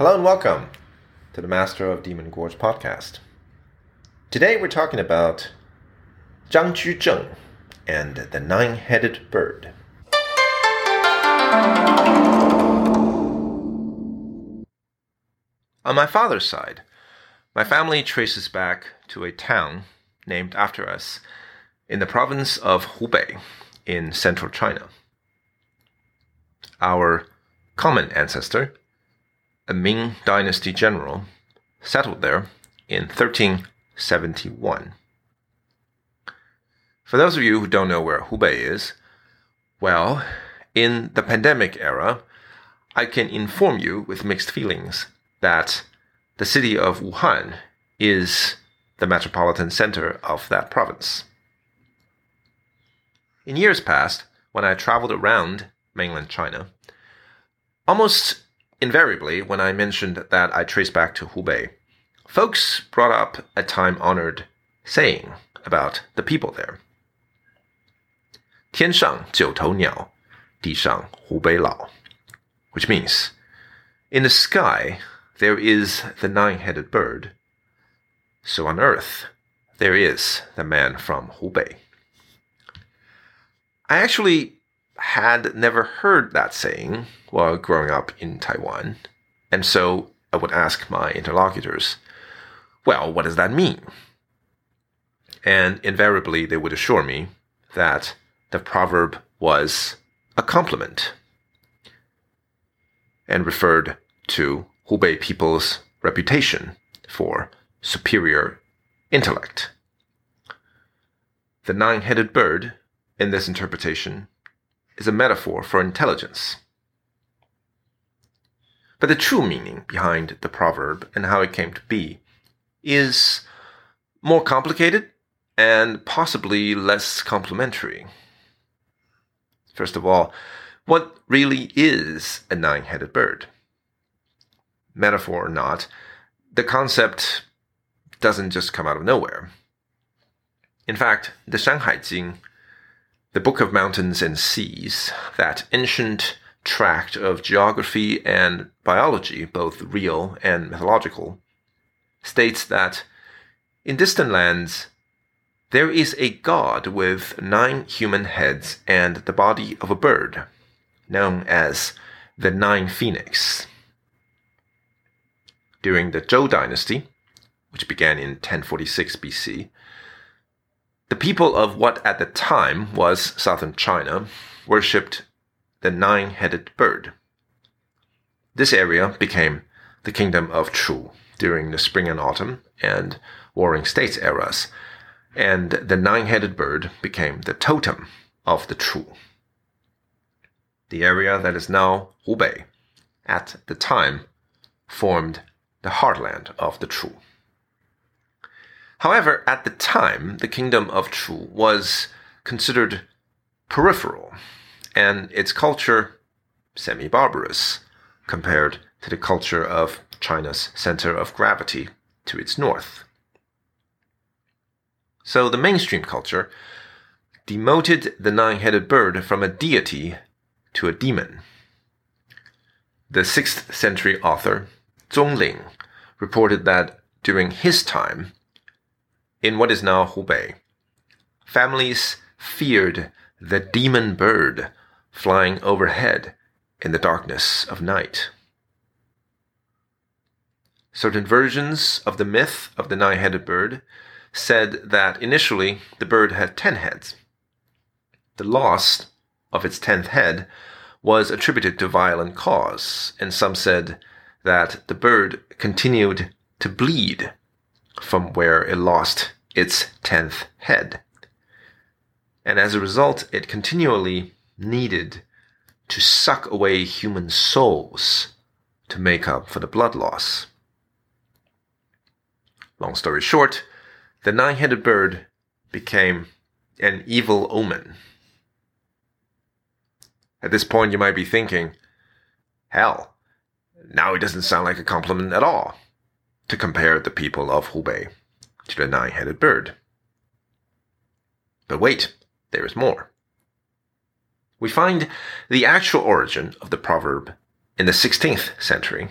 Hello and welcome to the Master of Demon Gorge podcast. Today we're talking about Zhang Juzheng and the Nine-Headed Bird. On my father's side, my family traces back to a town named after us in the province of Hubei in central China. Our common ancestor, a Ming Dynasty general, settled there in 1371. For those of you who don't know where Hubei is, well, in the pandemic era, I can inform you with mixed feelings that the city of Wuhan is the metropolitan center of that province. In years past, when I traveled around mainland China, almost invariably, when I mentioned that I trace back to Hubei, folks brought up a time-honored saying about the people there. 天上九头鸟，地上湖北佬, which means, in the sky, there is the nine-headed bird, so on earth, there is the man from Hubei. I actually had never heard that saying while growing up in Taiwan, and so I would ask my interlocutors, well, what does that mean? And invariably they would assure me that the proverb was a compliment and referred to Hubei people's reputation for superior intellect. The nine-headed bird, in this interpretation, is a metaphor for intelligence. But the true meaning behind the proverb and how it came to be is more complicated and possibly less complimentary. First of all, what really is a nine-headed bird? Metaphor or not, the concept doesn't just come out of nowhere. In fact, the Shan Hai Jing, the Book of Mountains and Seas, that ancient tract of geography and biology, both real and mythological, states that in distant lands there is a god with 9 human heads and the body of a bird, known as the 9 Phoenix. During the Zhou Dynasty, which began in 1046 BC, the people of what at the time was southern China worshipped the nine-headed bird. This area became the kingdom of Chu during the spring and autumn and warring states eras, and the nine-headed bird became the totem of the Chu. The area that is now Hubei, at the time, formed the heartland of the Chu. However, at the time, the kingdom of Chu was considered peripheral, and its culture semi-barbarous, compared to the culture of China's center of gravity to its north. So the mainstream culture demoted the nine-headed bird from a deity to a demon. The 6th century author Zhong Ling reported that during his time, in what is now Hubei, families feared the demon bird flying overhead in the darkness of night. Certain versions of the myth of the nine-headed bird said that initially the bird had 10 heads. The loss of its 10th head was attributed to violent cause, and some said that the bird continued to bleed from where it lost its 10th head. And as a result, it continually needed to suck away human souls to make up for the blood loss. Long story short, the nine-headed bird became an evil omen. At this point, you might be thinking, hell, now it doesn't sound like a compliment at all to compare the people of Hubei to the nine-headed bird. But wait, there is more. We find the actual origin of the proverb in the 16th century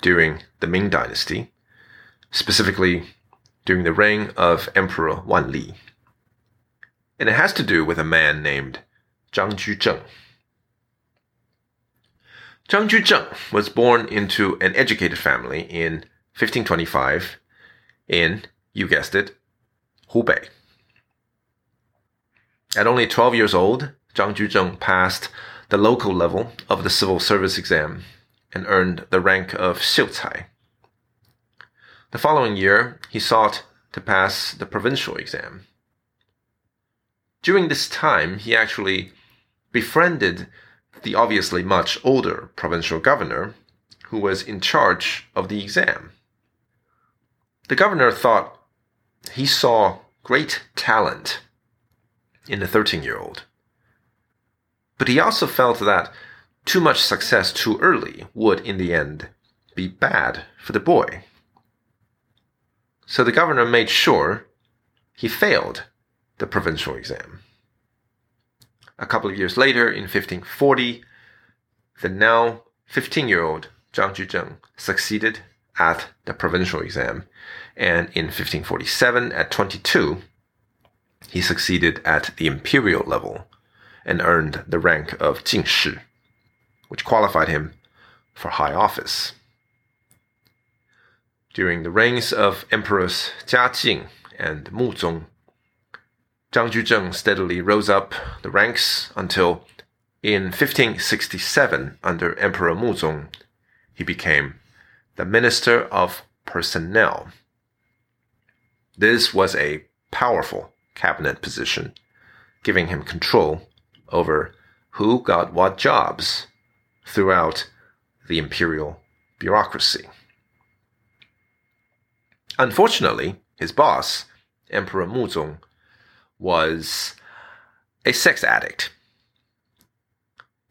during the Ming Dynasty, specifically during the reign of Emperor Wanli. And it has to do with a man named Zhang Juzheng. Zhang Juzheng was born into an educated family in 1525 in, you guessed it, Hubei. At only 12 years old, Zhang Juzheng passed the local level of the civil service exam and earned the rank of Xiu Cai. The following year, he sought to pass the provincial exam. During this time, he actually befriended the obviously much older provincial governor who was in charge of the exam. The governor thought he saw great talent in the 13-year-old. But he also felt that too much success too early would, in the end, be bad for the boy. So the governor made sure he failed the provincial exam. A couple of years later, in 1540, the now 15-year-old Zhang Juzheng succeeded at the provincial exam, and in 1547, at 22, he succeeded at the imperial level and earned the rank of Jinshi, which qualified him for high office. During the reigns of Emperors Jia Jing and Mu Zong, Zhang Juzheng steadily rose up the ranks until, in 1567, under Emperor Mu Zong, he became the Minister of Personnel. This was a powerful cabinet position, giving him control over who got what jobs throughout the imperial bureaucracy. Unfortunately, his boss, Emperor Mu Zong, was a sex addict.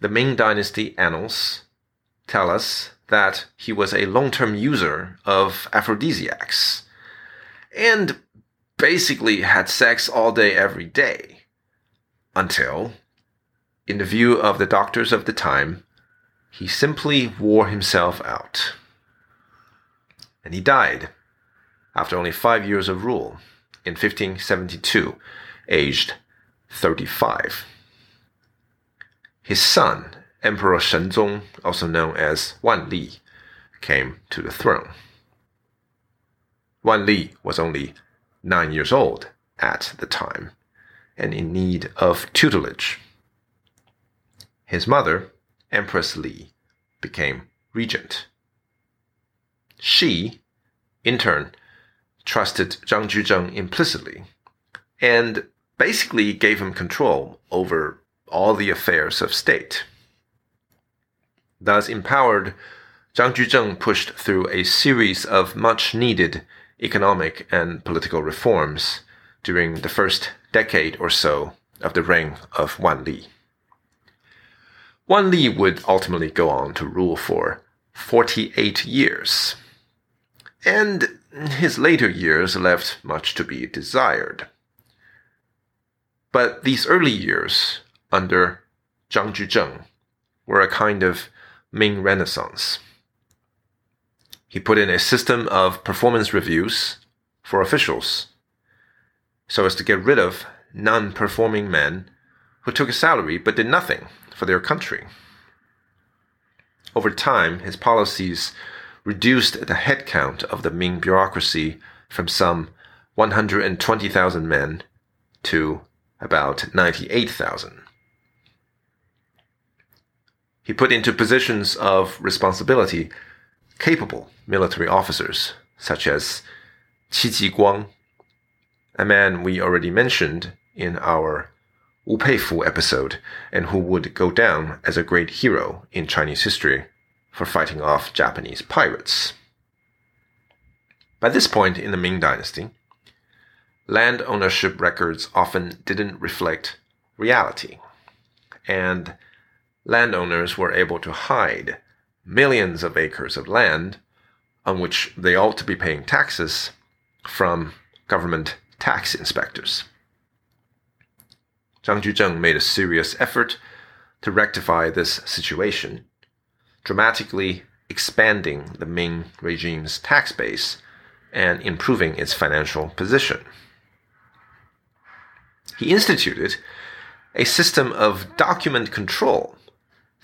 The Ming Dynasty annals tell us that he was a long-term user of aphrodisiacs and basically had sex all day every day until, in the view of the doctors of the time, he simply wore himself out. And he died after only 5 years of rule in 1572, aged 35. His son, Emperor Shenzong, also known as Wanli, came to the throne. Wanli was only 9 years old at the time and in need of tutelage. His mother, Empress Li, became regent. She, in turn, trusted Zhang Juzheng implicitly and basically gave him control over all the affairs of state. Thus empowered, Zhang Juzheng pushed through a series of much-needed economic and political reforms during the first decade or so of the reign of Wanli. Wanli would ultimately go on to rule for 48 years, and his later years left much to be desired. But these early years under Zhang Juzheng were a kind of Ming Renaissance. He put in a system of performance reviews for officials so as to get rid of non-performing men who took a salary but did nothing for their country. Over time, his policies reduced the headcount of the Ming bureaucracy from some 120,000 men to about 98,000. He put into positions of responsibility capable military officers such as Qi Jiguang, a man we already mentioned in our Wu Peifu episode, and who would go down as a great hero in Chinese history for fighting off Japanese pirates. By this point in the Ming Dynasty, land ownership records often didn't reflect reality, and landowners were able to hide millions of acres of land on which they ought to be paying taxes from government tax inspectors. Zhang Juzheng made a serious effort to rectify this situation, dramatically expanding the Ming regime's tax base and improving its financial position. He instituted a system of document control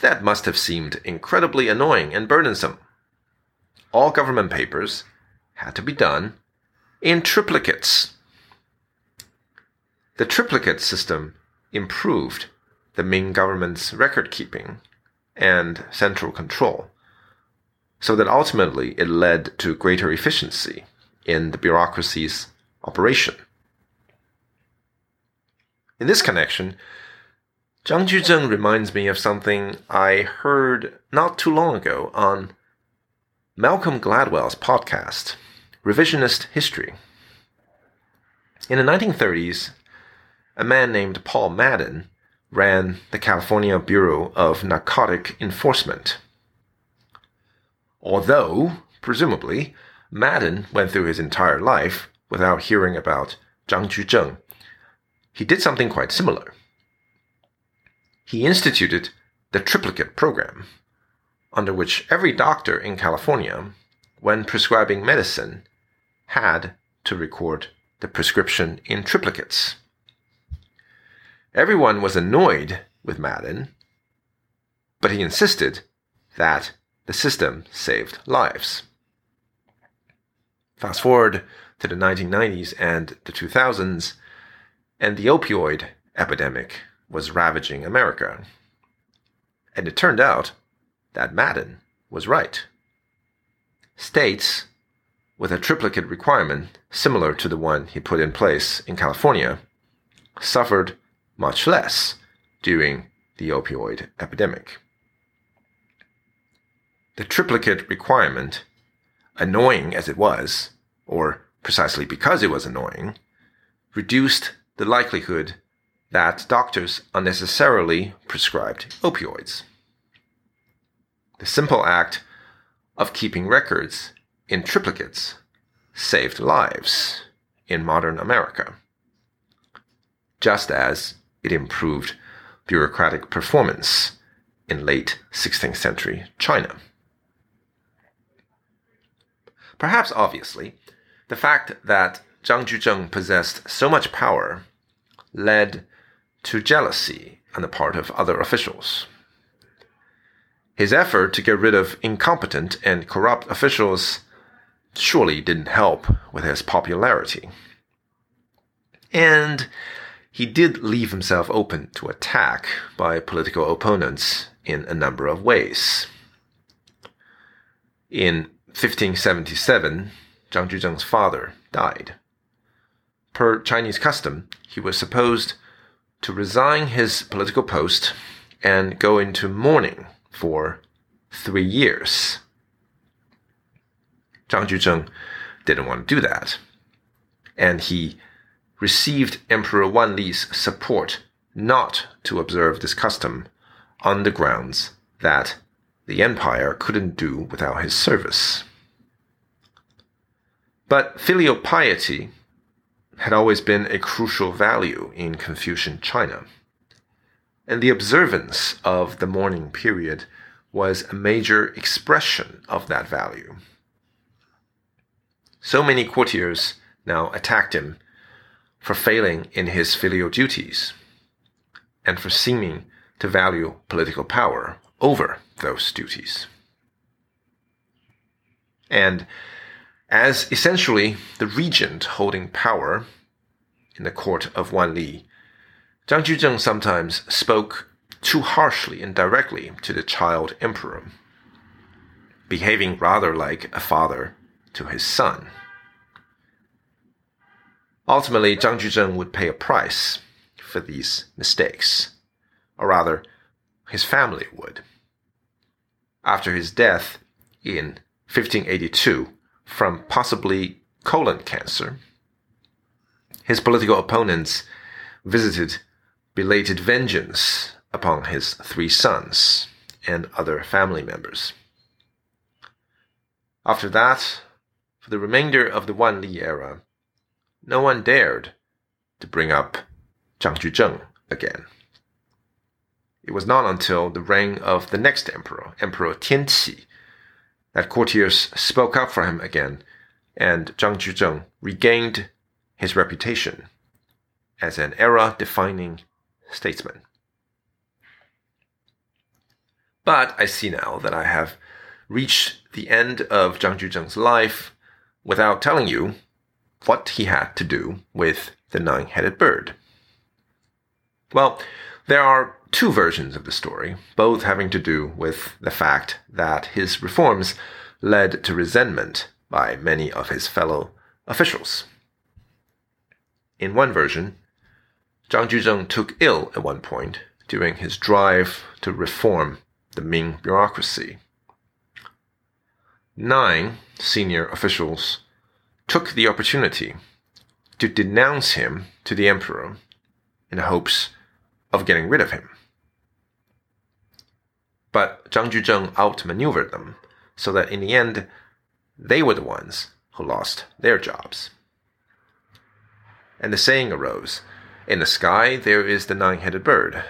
that must have seemed incredibly annoying and burdensome. All government papers had to be done in triplicates. The triplicate system improved the Ming government's record-keeping and central control, so that ultimately it led to greater efficiency in the bureaucracy's operation. In this connection, Zhang Juzheng reminds me of something I heard not too long ago on Malcolm Gladwell's podcast, Revisionist History. In the 1930s, a man named Paul Madden ran the California Bureau of Narcotic Enforcement. Although, presumably, Madden went through his entire life without hearing about Zhang Juzheng, he did something quite similar. He instituted the triplicate program, under which every doctor in California, when prescribing medicine, had to record the prescription in triplicates. Everyone was annoyed with Madden, but he insisted that the system saved lives. Fast forward to the 1990s and the 2000s, and the opioid epidemic was ravaging America. And it turned out that Madden was right. States with a triplicate requirement similar to the one he put in place in California suffered much less during the opioid epidemic. The triplicate requirement, annoying as it was, or precisely because it was annoying, reduced the likelihood that doctors unnecessarily prescribed opioids. The simple act of keeping records in triplicates saved lives in modern America, just as it improved bureaucratic performance in late 16th century China. Perhaps obviously, the fact that Zhang Juzheng possessed so much power led to jealousy on the part of other officials. His effort to get rid of incompetent and corrupt officials surely didn't help with his popularity. And he did leave himself open to attack by political opponents in a number of ways. In 1577, Zhang Juzheng's father died. Per Chinese custom, he was supposed to resign his political post and go into mourning for 3 years. Zhang Juzheng didn't want to do that, and he received Emperor Wanli's support not to observe this custom on the grounds that the empire couldn't do without his service. But filial piety had always been a crucial value in Confucian China, and the observance of the mourning period was a major expression of that value. So many courtiers now attacked him for failing in his filial duties and for seeming to value political power over those duties. And as essentially the regent holding power in the court of Wanli, Zhang Juzheng sometimes spoke too harshly and directly to the child emperor, behaving rather like a father to his son. Ultimately, Zhang Juzheng would pay a price for these mistakes, or rather, his family would. After his death in 1582 from possibly colon cancer, his political opponents visited belated vengeance upon his 3 sons and other family members. After that, for the remainder of the Wanli era, no one dared to bring up Zhang Juzheng again. It was not until the reign of the next emperor, Emperor Tianqi, that courtiers spoke up for him again, and Zhang Juzheng regained his reputation as an era-defining statesman. But I see now that I have reached the end of Zhang Juzheng's life without telling you what he had to do with the Nine-Headed Bird. Well, there are two versions of the story, both having to do with the fact that his reforms led to resentment by many of his fellow officials. In one version, Zhang Juzheng took ill at one point during his drive to reform the Ming bureaucracy. 9 senior officials took the opportunity to denounce him to the emperor in hopes of getting rid of him. But Zhang Juzheng outmaneuvered them, so that in the end, they were the ones who lost their jobs. And the saying arose, in the sky there is the nine-headed bird,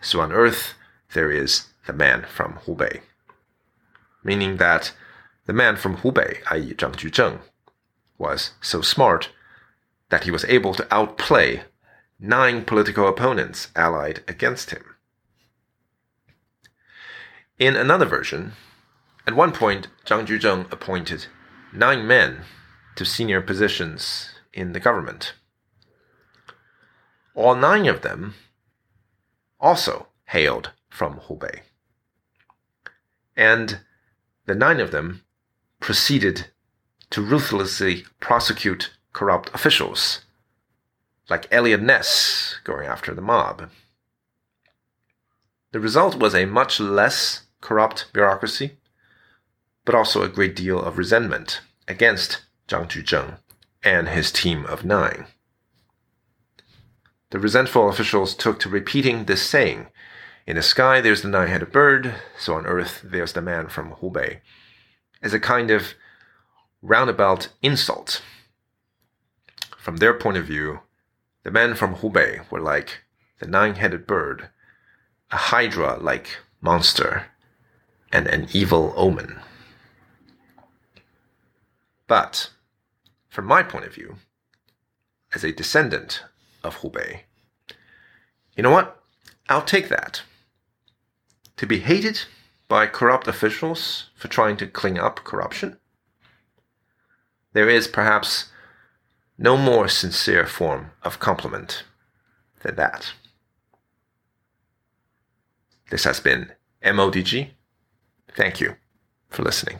so on earth there is the man from Hubei. Meaning that the man from Hubei, i.e. Zhang Juzheng, was so smart that he was able to outplay 9 political opponents allied against him. In another version, at one point, Zhang Juzheng appointed 9 men to senior positions in the government. All 9 of them also hailed from Hubei. And the 9 of them proceeded to ruthlessly prosecute corrupt officials, like Elliot Ness going after the mob. The result was a much less corrupt bureaucracy, but also a great deal of resentment against Zhang Juzheng and his team of 9. The resentful officials took to repeating this saying, in the sky there's the nine-headed bird, so on earth there's the man from Hubei, as a kind of roundabout insult. From their point of view, the men from Hubei were like the nine-headed bird, a hydra-like monster, and an evil omen. But, from my point of view, as a descendant of Hubei, you know what? I'll take that. To be hated by corrupt officials for trying to clean up corruption? There is perhaps no more sincere form of compliment than that. This has been MODG. Thank you for listening.